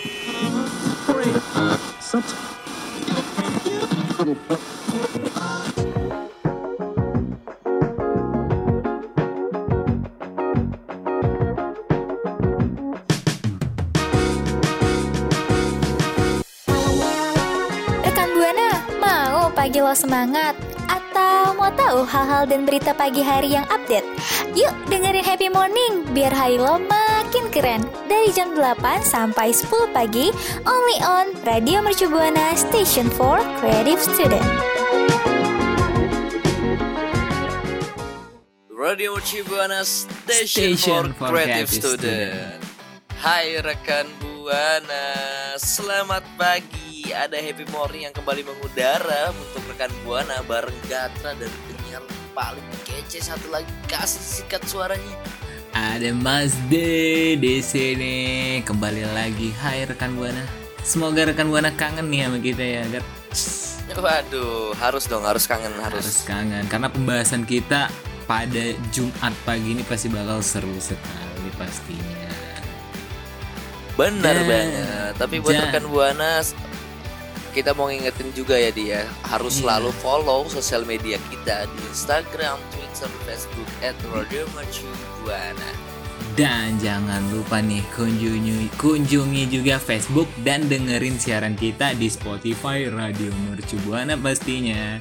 Rekan Buana, mau pagi lo semangat? Atau mau tahu hal-hal dan berita pagi hari yang update? Yuk dengerin Happy Morning biar hari lo makin keren. Dari jam 8 sampai 10 pagi, only on Radio Mercubuana Station for Creative Student. Radio Mercubuana Station for Creative Student. Hai rekan Buana, selamat pagi. Ada Happy Morning yang kembali mengudara untuk rekan Buana bareng Gatra dan penyiar paling kece satu lagi, kasih sikat suaranya. Ada Mas D di sini kembali lagi. Hai rekan Buana. Semoga rekan Buana kangen nih sama kita ya, Gat. Waduh, harus dong, harus kangen karena pembahasan kita pada Jumat pagi ini pasti bakal seru sekali pastinya. Benar banget. Tapi buat rekan Buana, kita mau ngingetin juga ya dia harus selalu follow sosial media kita di Instagram, Twitter, Facebook @radiomercubuana. Dan jangan lupa nih kunjungi juga Facebook dan dengerin siaran kita di Spotify Radio Mercubuana pastinya.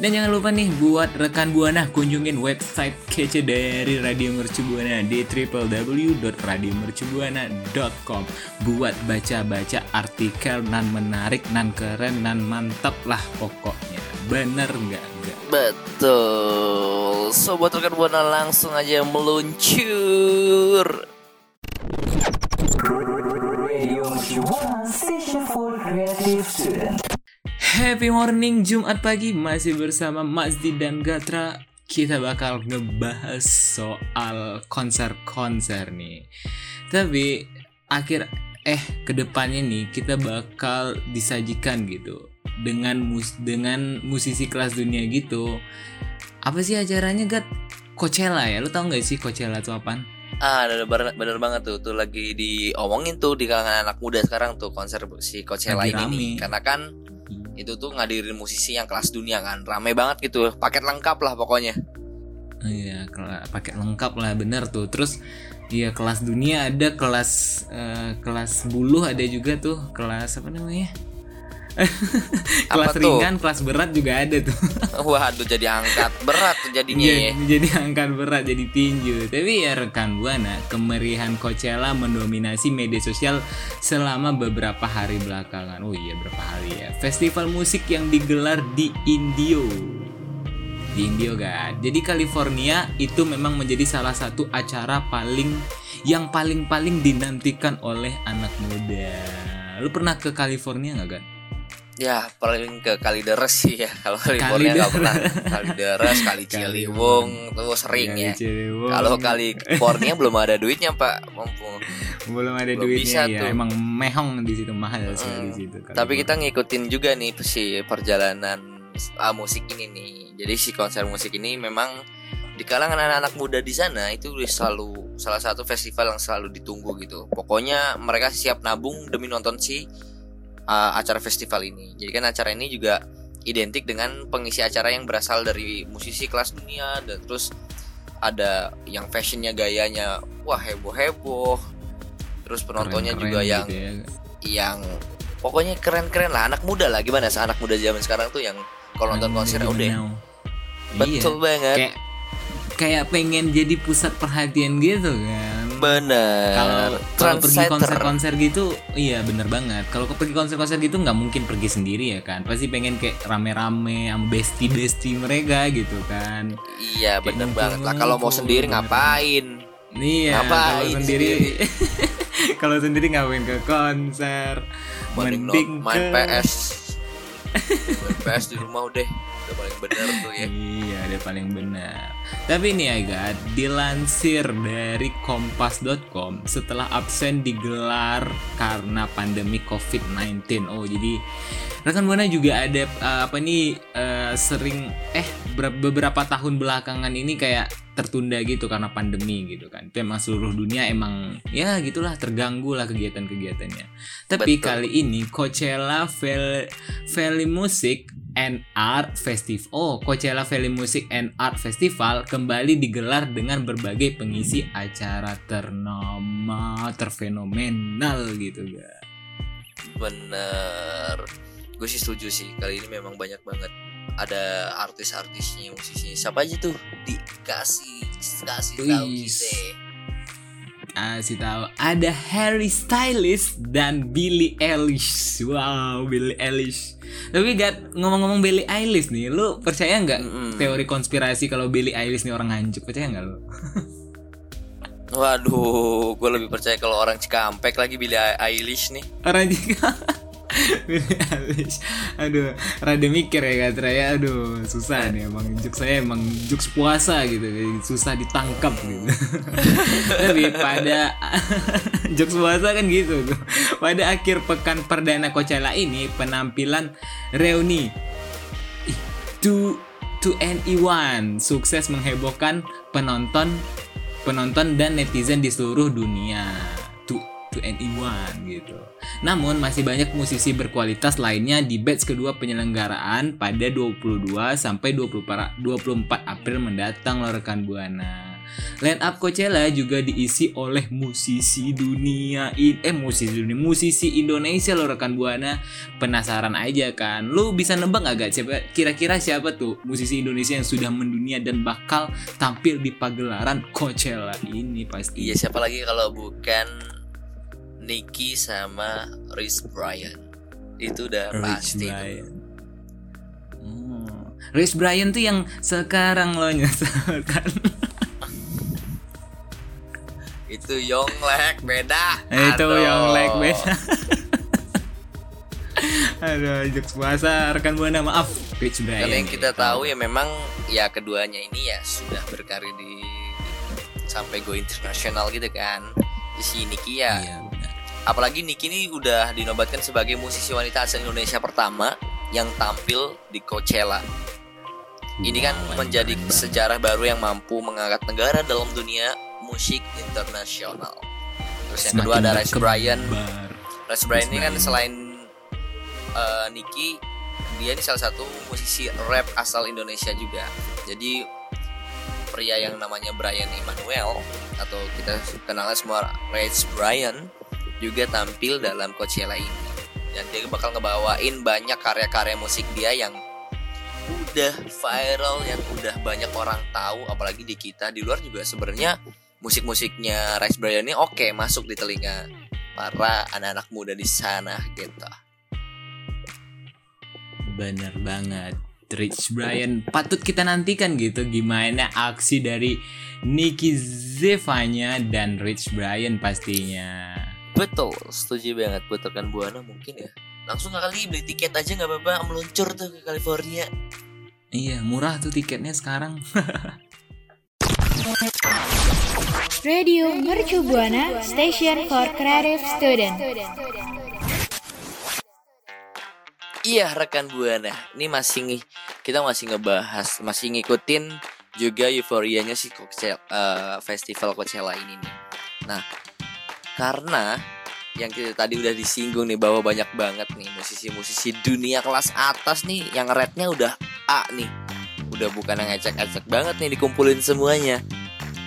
Dan jangan lupa nih buat rekan Buana kunjungin website kece dari Radio Mercubuana di www.radiomercubuana.com buat baca-baca artikel nan menarik, nan keren, nan mantep lah pokoknya. Bener nggak? Betul. Sobat rekan Buana, langsung aja meluncur. Radio Mercubuana Station for Creative Student. Happy Morning Jumat pagi, masih bersama Mazdi dan Gatra. Kita bakal ngebahas soal konser-konser nih. Tapi kedepannya nih kita bakal disajikan gitu dengan musisi kelas dunia gitu. Apa sih acaranya, Gat? Coachella ya, lo tau gak sih Coachella itu apaan? Bener banget tuh lagi diomongin tuh di kalangan anak muda sekarang tuh konser si Coachella ini nih. Karena kan itu tuh ngadirin musisi yang kelas dunia kan, rame banget gitu, paket lengkap lah pokoknya. Iya, paket lengkap lah, bener tuh. Terus ya kelas dunia ada, kelas buluh ada juga tuh, kelas apa namanya? Kelas apa ringan, tuh? Kelas berat juga ada tuh. Waduh, jadi angkat berat tuh jadinya. jadi angkat berat, jadi tinju. Tapi ya rekan Buana, kemeriahan Coachella mendominasi media sosial selama beberapa hari belakangan. Oh iya, berapa hari ya? Festival musik yang digelar di Indio kan. Jadi California itu memang menjadi salah satu acara paling dinantikan oleh anak muda. Lu pernah ke California nggak, Gan? Ya, paling ke Kalideres sih ya. Kalau California enggak pernah. Kalideres, Kali Ciliwung tuh sering ya. Kalau California belum ada duitnya, Pak. Belum duitnya ya. Tuh. Emang mehong di situ, mahal sekali di situ. Tapi kita ngikutin juga nih si perjalanan musik ini nih. Jadi si konser musik ini memang di kalangan anak-anak muda di sana itu selalu salah satu festival yang selalu ditunggu gitu. Pokoknya mereka siap nabung demi nonton si acara festival ini. Jadi kan acara ini juga identik dengan pengisi acara yang berasal dari musisi kelas dunia, dan terus ada yang fashionnya gayanya wah heboh-heboh. Terus penontonnya keren, juga yang gitu ya. Yang pokoknya keren-keren lah, anak muda lah, gimana sih anak muda zaman sekarang tuh yang kalau nonton konser udah. Betul iya. Banget. Kayak pengen jadi pusat perhatian gitu kan. Bener. Kalau pergi konser-konser gitu, iya bener banget. Kalau pergi konser-konser gitu nggak mungkin pergi sendiri ya kan. Pasti pengen kayak rame-rame sama bestie-bestie mereka gitu kan. Iya bener banget lah. Kalau mau sendiri ngapain? Iya. Kalau sendiri ngapain ke konser? Mending main PS. PS di rumah deh. Paling benar tuh ya. Iya, ada paling benar. Tapi ini agak dilansir dari kompas.com, setelah absen digelar karena pandemi COVID-19. Oh, jadi rekan Buana juga ada sering beberapa tahun belakangan ini kayak tertunda gitu karena pandemi gitu kan. Itu emang seluruh dunia emang ya gitulah, terganggu lah kegiatan-kegiatannya. Tapi kali ini Coachella Valley Music and Art Festival. Oh, Coachella Valley Music and Art Festival kembali digelar dengan berbagai pengisi acara ternama, terfenomenal gitu kan. Bener. Gue sih setuju sih, kali ini memang banyak banget ada artis-artisnya, musisinya. Siapa aja tuh? Dikasih tahu kita. Kasih tahu. Ada Harry Styles dan Billie Eilish. Wow, Billie Eilish. Tapi ngomong-ngomong Billie Eilish nih, lu percaya nggak teori konspirasi kalau Billie Eilish nih orang hancur? Percaya nggak lu? Waduh, gue lebih percaya kalau orang Cikampek lagi Billie Eilish nih. Orang Cikampek. Billie Eilish, aduh, rada mikir ya Katra ya, aduh susah nih, emang juk saya emang juk puasa gitu, susah ditangkap gitu. Tapi pada juk puasa kan gitu tuh. Pada akhir pekan perdana Coachella ini penampilan reuni 2NE1 sukses menghebohkan penonton dan netizen di seluruh dunia. 2NE1 gitu. Namun masih banyak musisi berkualitas lainnya di batch kedua penyelenggaraan pada 22 sampai 24 April mendatang loh rekan Buana. Line up Coachella juga diisi oleh musisi Indonesia loh rekan Buana. Penasaran aja kan? Lu bisa nebak enggak siapa kira-kira siapa tuh musisi Indonesia yang sudah mendunia dan bakal tampil di pagelaran Coachella ini pasti. Iya, siapa lagi kalau bukan Niki sama Rich Brian. Itu udah Rich pasti Brian. Rich Brian tuh yang sekarang lo nyesel kan. Itu Yonglek beda. Itu Yonglek beda. Aduh, jokes puasa rekan Buana, maaf Rich Brian. Karena yang kita tahu ya memang ya keduanya ini ya sudah berkarir di sampai go internasional gitu kan. Si Niki ya. Iya. Apalagi Niki ini udah dinobatkan sebagai musisi wanita asal Indonesia pertama yang tampil di Coachella. Ini kan menjadi sejarah baru yang mampu mengangkat negara dalam dunia musik internasional. Terus yang kedua ada Rich Brian. Rich Brian ini kan selain Niki, dia ini salah satu musisi rap asal Indonesia juga. Jadi pria yang namanya Brian Emmanuel atau kita kenalnya semua Rich Brian juga tampil dalam Coachella ini. Dan dia bakal ngebawain banyak karya-karya musik dia yang udah viral, yang udah banyak orang tahu, apalagi di kita, di luar juga sebenarnya musik-musiknya Rich Brian ini oke, masuk di telinga para anak-anak muda di sana gitu. Bener banget. Rich Brian patut kita nantikan gitu, gimana aksi dari Niki Zefanya dan Rich Brian pastinya. Betul, setuju banget. Buat rekan Buana mungkin ya langsung kali beli tiket aja nggak apa-apa, meluncur tuh ke California. Iya, murah tuh tiketnya sekarang. Radio Mercubuana, station for creative student. Iya rekan Buana, ini kita masih ngebahas, masih ngikutin juga euforianya si festival Coachella ini nih. Nah, karena yang kita tadi udah disinggung nih bahwa banyak banget nih musisi-musisi dunia kelas atas nih yang rate-nya udah A nih. Udah bukan yang ecek-ecek banget nih dikumpulin semuanya.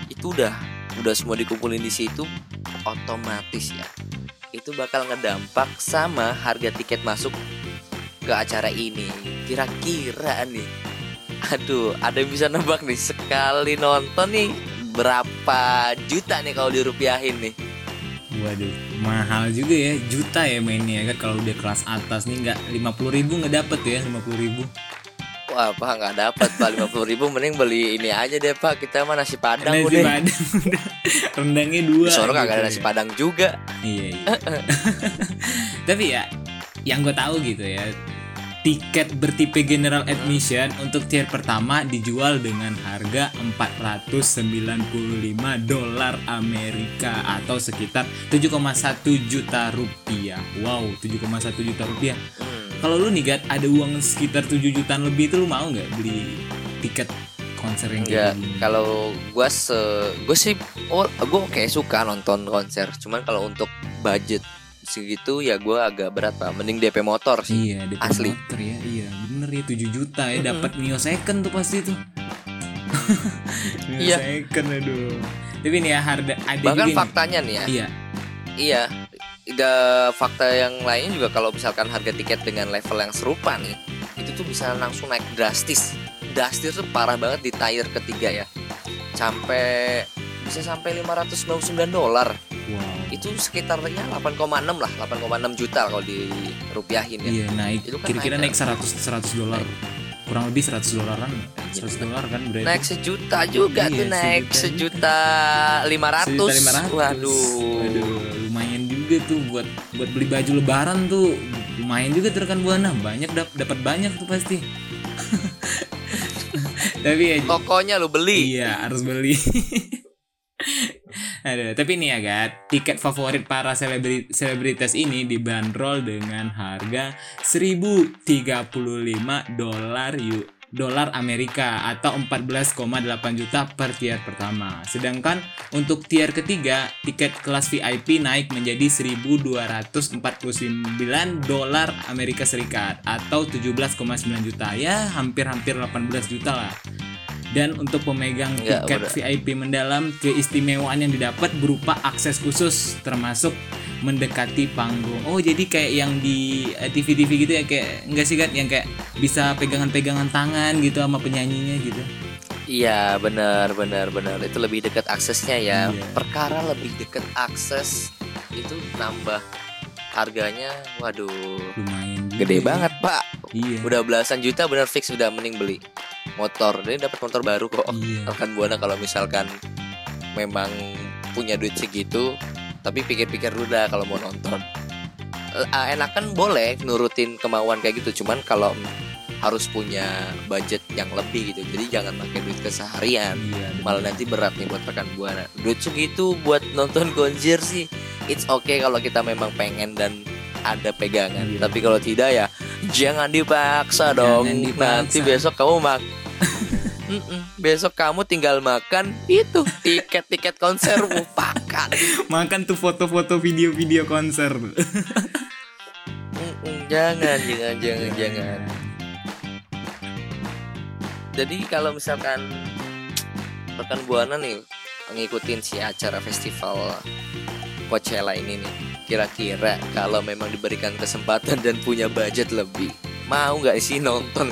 Itu udah semua dikumpulin di situ, otomatis ya. Itu bakal ngedampak sama harga tiket masuk ke acara ini. Kira-kira nih, aduh, ada yang bisa nebak nih sekali nonton nih berapa juta nih kalau dirupiahin nih. Waduh, mahal juga ya, juta ya mainnya kan. Kalau udah kelas atas nih nggak 50.000 nggak dapet ya, 50.000. Wah, apa nggak dapet pak 50.000, mending beli ini aja deh pak, kita mah nasi padang. Nasi padang, rendangnya 2. Soalnya nggak gitu ada nasi ya padang juga. Iya. Tapi ya, yang gue tahu gitu ya, tiket bertipe general admission untuk tier pertama dijual dengan harga $495 atau sekitar 7,1 juta rupiah. Wow, 7,1 juta rupiah. Kalau lu nih Gat, ada uang sekitar 7 jutaan lebih itu lu mau nggak beli tiket konser yang kayak gini? Kalau gue sih, gue kayak suka nonton konser. Cuman kalau untuk budget segitu ya gue agak berat pak. Mending DP motor sih. Iya, DP asli. Motor ya, iya bener ya 7 juta ya dapat Mio second tuh pasti tuh. Mio second aduh. Tapi nih ya harga ada. Bahkan juga faktanya nih ya. Iya. Ada fakta yang lain juga, kalau misalkan harga tiket dengan level yang serupa nih, itu tuh bisa langsung naik drastis tuh parah banget di tier ketiga ya, bisa sampai $599. Wow. Itu sekitarnya 8,6 lah, 8,6 juta kalau dirupiahin ya. Iya, naik. Itu kan kira-kira naik 100 dolar. Kurang lebih $100 kan berarti. Naik sejuta juga tuh, naik $1,500. Waduh. Lumayan juga tuh buat beli baju lebaran tuh. Lumayan juga tuh rekan Buana, banyak dapat banyak tuh pasti. Tapi ya, tokonya lu beli. Iya, harus beli. Aduh, tapi nih ya Gat, tiket favorit para selebritas ini dibanderol dengan harga $1,035 Amerika atau 14,8 juta per tier pertama. Sedangkan untuk tier ketiga, tiket kelas VIP naik menjadi $1,249 Amerika Serikat atau 17,9 juta. Ya, hampir 18 juta lah. Dan untuk pemegang tiket VIP mendalam, keistimewaan yang didapat berupa akses khusus termasuk mendekati panggung. Oh, jadi kayak yang di TV-TV gitu ya, kayak enggak sih Gat, yang kayak bisa pegangan-pegangan tangan gitu sama penyanyinya gitu. Iya, benar. Itu lebih dekat aksesnya ya. Iya. Perkara lebih dekat akses itu nambah harganya, waduh. Lumayan gede banget, Pak. Iya. Udah belasan juta benar fix, udah mending beli motor. Dia dapat motor baru kok. Iya. Rekan Buana kalau misalkan memang punya duit segitu, tapi pikir-pikir dulu dah kalau mau nonton. Enakan boleh nurutin kemauan kayak gitu, cuman kalau harus punya budget yang lebih gitu. Jadi jangan pakai duit keseharian. Iya, malah nanti berat nih buat rekan Buana. Duit segitu buat nonton konser sih, it's okay kalau kita memang pengen dan ada pegangan. Iya. Tapi kalau tidak ya jangan dipaksa dong. Jangan dipaksa. Nanti besok kamu besok kamu tinggal makan itu tiket-tiket konsermu, pakan. Makan tuh foto-foto, video-video konser. Jangan. Jadi kalau misalkan rekan Buana nih ngikutin si acara festival Coachella ini nih, kira-kira kalau memang diberikan kesempatan dan punya budget lebih, mau nggak sih nonton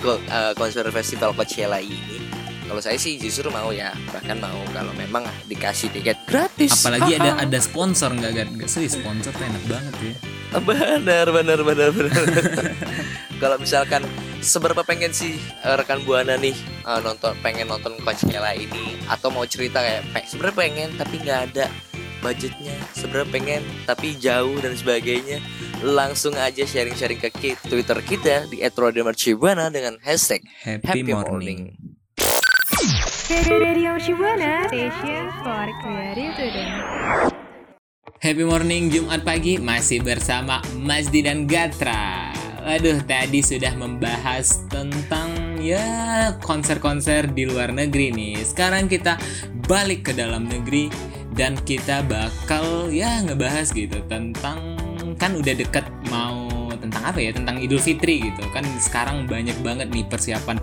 konser festival Coachella ini? Kalau saya sih justru mau ya, bahkan mau kalau memang dikasih tiket gratis. Apalagi ada sponsor nggak sih, sponsor tuh enak banget ya. Benar. Kalau misalkan seberapa pengen sih rekan Buana nih pengen nonton Coachella ini, atau mau cerita kayak sebenarnya pengen tapi nggak ada budgetnya, sebenarnya pengen tapi jauh dan sebagainya, langsung aja sharing-sharing ke Twitter kita di @radiomercubuana dengan hashtag Happy Morning. Radio Mercubuana, station for creative students. Happy Morning Jumat pagi masih bersama Masdi dan Gatra. Aduh, tadi sudah membahas tentang ya konser-konser di luar negeri nih. Sekarang kita balik ke dalam negeri dan kita bakal ya ngebahas gitu tentang, kan udah deket mau tentang apa ya, tentang Idul Fitri gitu kan. Sekarang banyak banget nih persiapan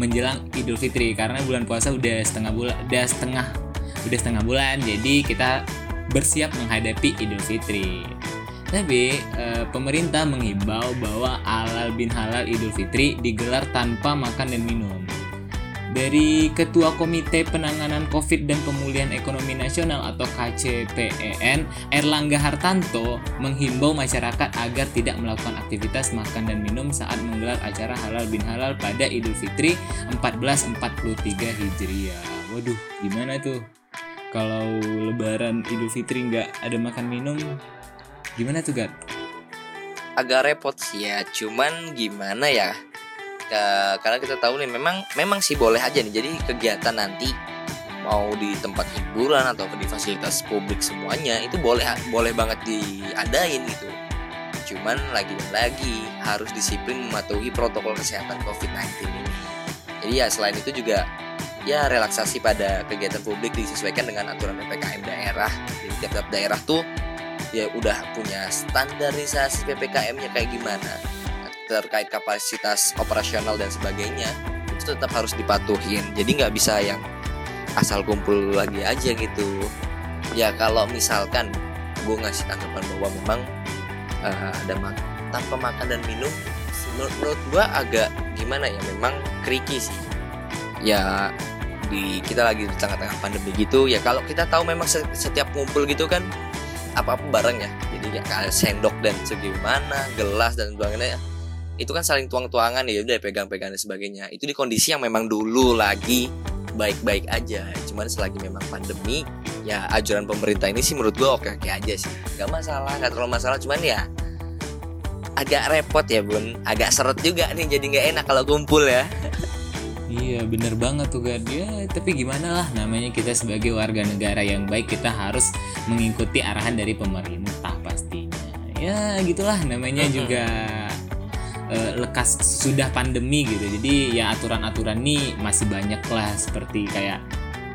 menjelang Idul Fitri karena bulan puasa udah setengah bulan. Jadi kita bersiap menghadapi Idul Fitri. Tapi pemerintah menghimbau bahwa halal bin halal Idul Fitri digelar tanpa makan dan minum. Dari Ketua Komite Penanganan COVID dan Pemulihan Ekonomi Nasional atau KCPEN, Erlangga Hartanto menghimbau masyarakat agar tidak melakukan aktivitas makan dan minum saat menggelar acara halal bin halal pada Idul Fitri 1443 Hijriah. Waduh, gimana tuh? Kalau lebaran Idul Fitri nggak ada makan minum, gimana tuh Gat? Agak repot sih ya, cuman gimana ya? Karena kita tahu nih memang sih boleh aja nih. Jadi kegiatan nanti mau di tempat hiburan atau di fasilitas publik semuanya itu boleh banget diadain gitu. Cuman lagi-lagi harus disiplin mematuhi protokol kesehatan COVID-19 ini. Jadi ya selain itu juga ya relaksasi pada kegiatan publik disesuaikan dengan aturan PPKM daerah. Jadi tiap daerah tuh ya udah punya standarisasi PPKM-nya kayak gimana terkait kapasitas operasional dan sebagainya, itu tetap harus dipatuhin. Jadi nggak bisa yang asal kumpul lagi aja gitu. Ya kalau misalkan gue ngasih tanggapan bahwa memang tanpa makan dan minum menurut gue agak gimana ya, memang keriki sih. Ya kita lagi di tengah-tengah pandemi gitu. Ya kalau kita tahu memang setiap ngumpul gitu kan apa-apa bareng ya. Jadi ya, sendok dan segimana, gelas dan sebagainya itu kan saling tuang-tuangan ya, udah pegang-pegang dan sebagainya. Itu di kondisi yang memang dulu lagi baik-baik aja. Cuman selagi memang pandemi, ya ajaran pemerintah ini sih menurut gue oke-oke aja sih. Gak masalah, gak terlalu masalah. Cuman ya agak repot ya bun, agak seret juga nih, jadi gak enak kalau kumpul ya. Iya bener banget tuh Gad ya, tapi gimana lah, namanya kita sebagai warga negara yang baik, kita harus mengikuti arahan dari pemerintah pastinya. Ya gitulah namanya juga lekas sudah pandemi gitu. Jadi ya aturan-aturan nih masih banyak lah, seperti kayak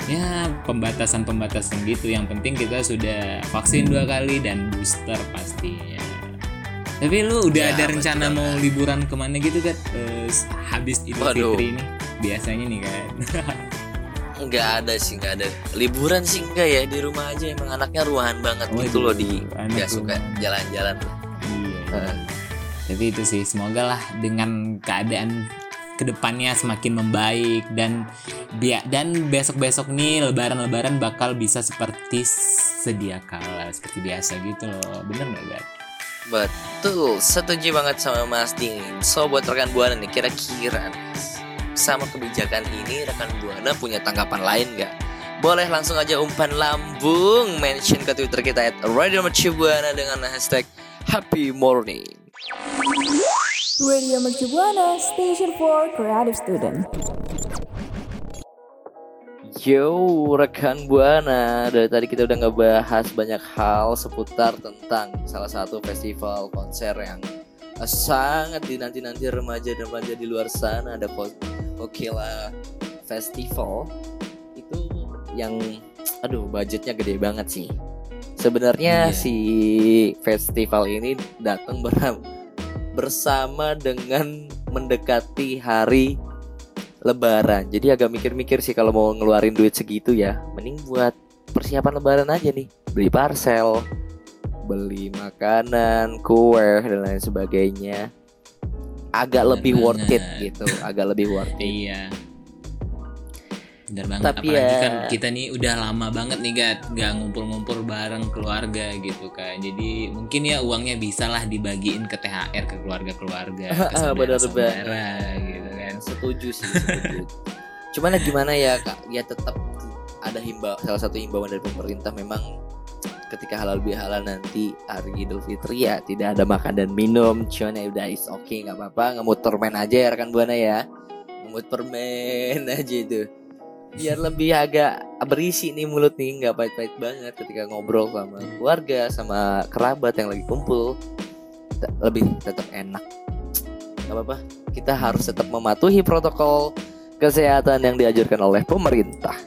ya pembatasan-pembatasan gitu. Yang penting kita sudah vaksin 2 kali dan booster pastinya. Tapi lu udah ya, ada rencana mau liburan kemana gitu Gat? Habis Idul Fitri ini biasanya nih kan? Nggak ada sih, nggak ada liburan sih, enggak ya, di rumah aja. Emang anaknya ruahan banget gitu loh, dia suka jalan-jalan. Iya. Tapi itu sih, semoga lah dengan keadaan kedepannya semakin membaik dan besok-besok nih lebaran-lebaran bakal bisa seperti sedia kala, seperti biasa gitu loh, bener nggak Gat? Betul, setuju banget sama Mas Ding. So buat rekan Buana nih, kira-kira sama kebijakan ini rekan Buana punya tanggapan lain nggak? Boleh langsung aja umpan lambung, mention ke Twitter kita @radiomercubuana dengan hashtag Happy Morning. Radio Mercubuana, station for creative student. Yo rekan Buana, dari tadi kita udah ngebahas banyak hal seputar tentang salah satu festival konser yang sangat dinanti-nanti remaja-remaja di luar sana. Ada Coachella Festival itu yang budgetnya gede banget sih. Sebenarnya si festival ini datang bersama dengan mendekati hari lebaran. Jadi agak mikir-mikir sih kalau mau ngeluarin duit segitu ya. Mending buat persiapan lebaran aja nih. Beli parcel, beli makanan, kue dan lain sebagainya. Agak lebih worth it gitu, agak lebih worth it. Iya. Bener banget. Tapi apalagi kan kita nih udah lama banget nih gak ngumpul-ngumpul bareng keluarga gitu kan. Jadi mungkin ya uangnya bisa lah dibagiin ke THR ke keluarga-keluarga, ke saudara-saudara gitu kan. Setuju sih, setuju. Cuman gimana ya Kak, ya tetap ada salah satu himbauan dari pemerintah memang ketika halal bihalal nanti hari Idul Fitri ya tidak ada makan dan minum. Cuman ya udah is okay, gak apa-apa, ngemut permen aja ya rekan Buana ya. Ngemut permen aja itu biar lebih agak berisi nih mulut nih, nggak pahit-pahit banget ketika ngobrol sama keluarga, sama kerabat yang lagi kumpul, lebih tetap enak. Nggak apa-apa, kita harus tetap mematuhi protokol kesehatan yang dianjurkan oleh pemerintah.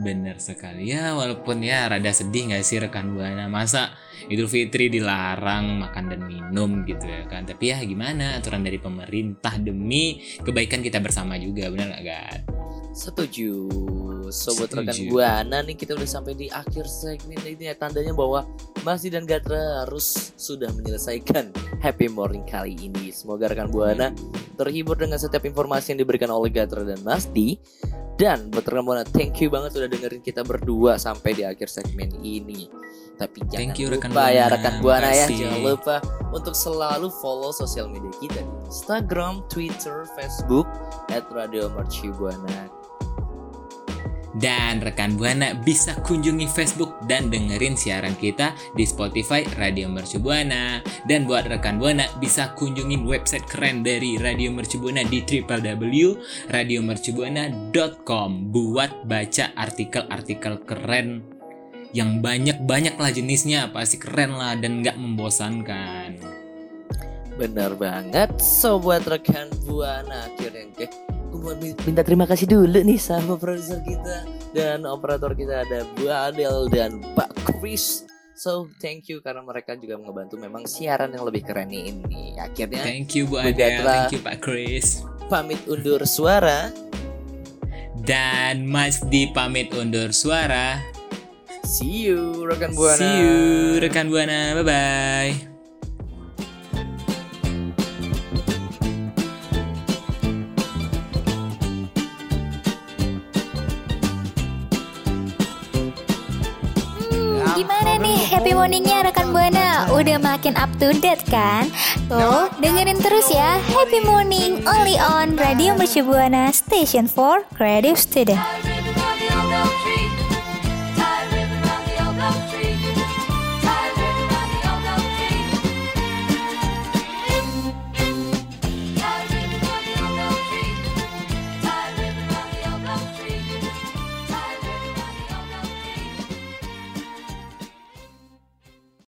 Benar sekali ya, walaupun ya rada sedih nggak sih rekan Buana, masa Idul Fitri dilarang makan dan minum gitu ya kan. Tapi ya gimana, aturan dari pemerintah demi kebaikan kita bersama juga, benar nggak Gat? Setuju. Sobat rekan Buana nih, kita udah sampai di akhir segmen ini ya, tandanya bahwa Masdi dan Gatra harus sudah menyelesaikan Happy Morning kali ini. Semoga rekan Buana terhibur dengan setiap informasi yang diberikan oleh Gatra dan Masdi. Dan buat rekan Buana, thank you banget sudah dengerin kita berdua sampai di akhir segmen ini. Tapi jangan lupa ya rekan Buana ya, jangan lupa untuk selalu follow sosial media kita di Instagram, Twitter, Facebook @radiomercubuana. Dan rekan Buana bisa kunjungi Facebook dan dengerin siaran kita di Spotify Radio Mercubuana. Dan buat rekan Buana bisa kunjungi website keren dari Radio Mercubuana di www.radiomercubuana.com buat baca artikel-artikel keren yang banyak-banyak lah jenisnya, pasti keren lah dan gak membosankan. Benar banget sobat rekan Buana, akhirnya buat minta terima kasih dulu nih sama produser kita dan operator kita, ada Bu Adel dan Pak Chris. So thank you karena mereka juga ngebantu memang siaran yang lebih keren ini. Akhirnya thank you Bu Adel, thank you Pak Chris. Pamit undur suara. Dan Mas Di pamit undur suara. See you rekan Buana. See you rekan Buana. Bye bye. Gimana nih happy morningnya rekan Buana? Udah makin up to date kan? Tuh, dengerin terus ya Happy Morning only on Radio Mercubuana Station for Creative Student.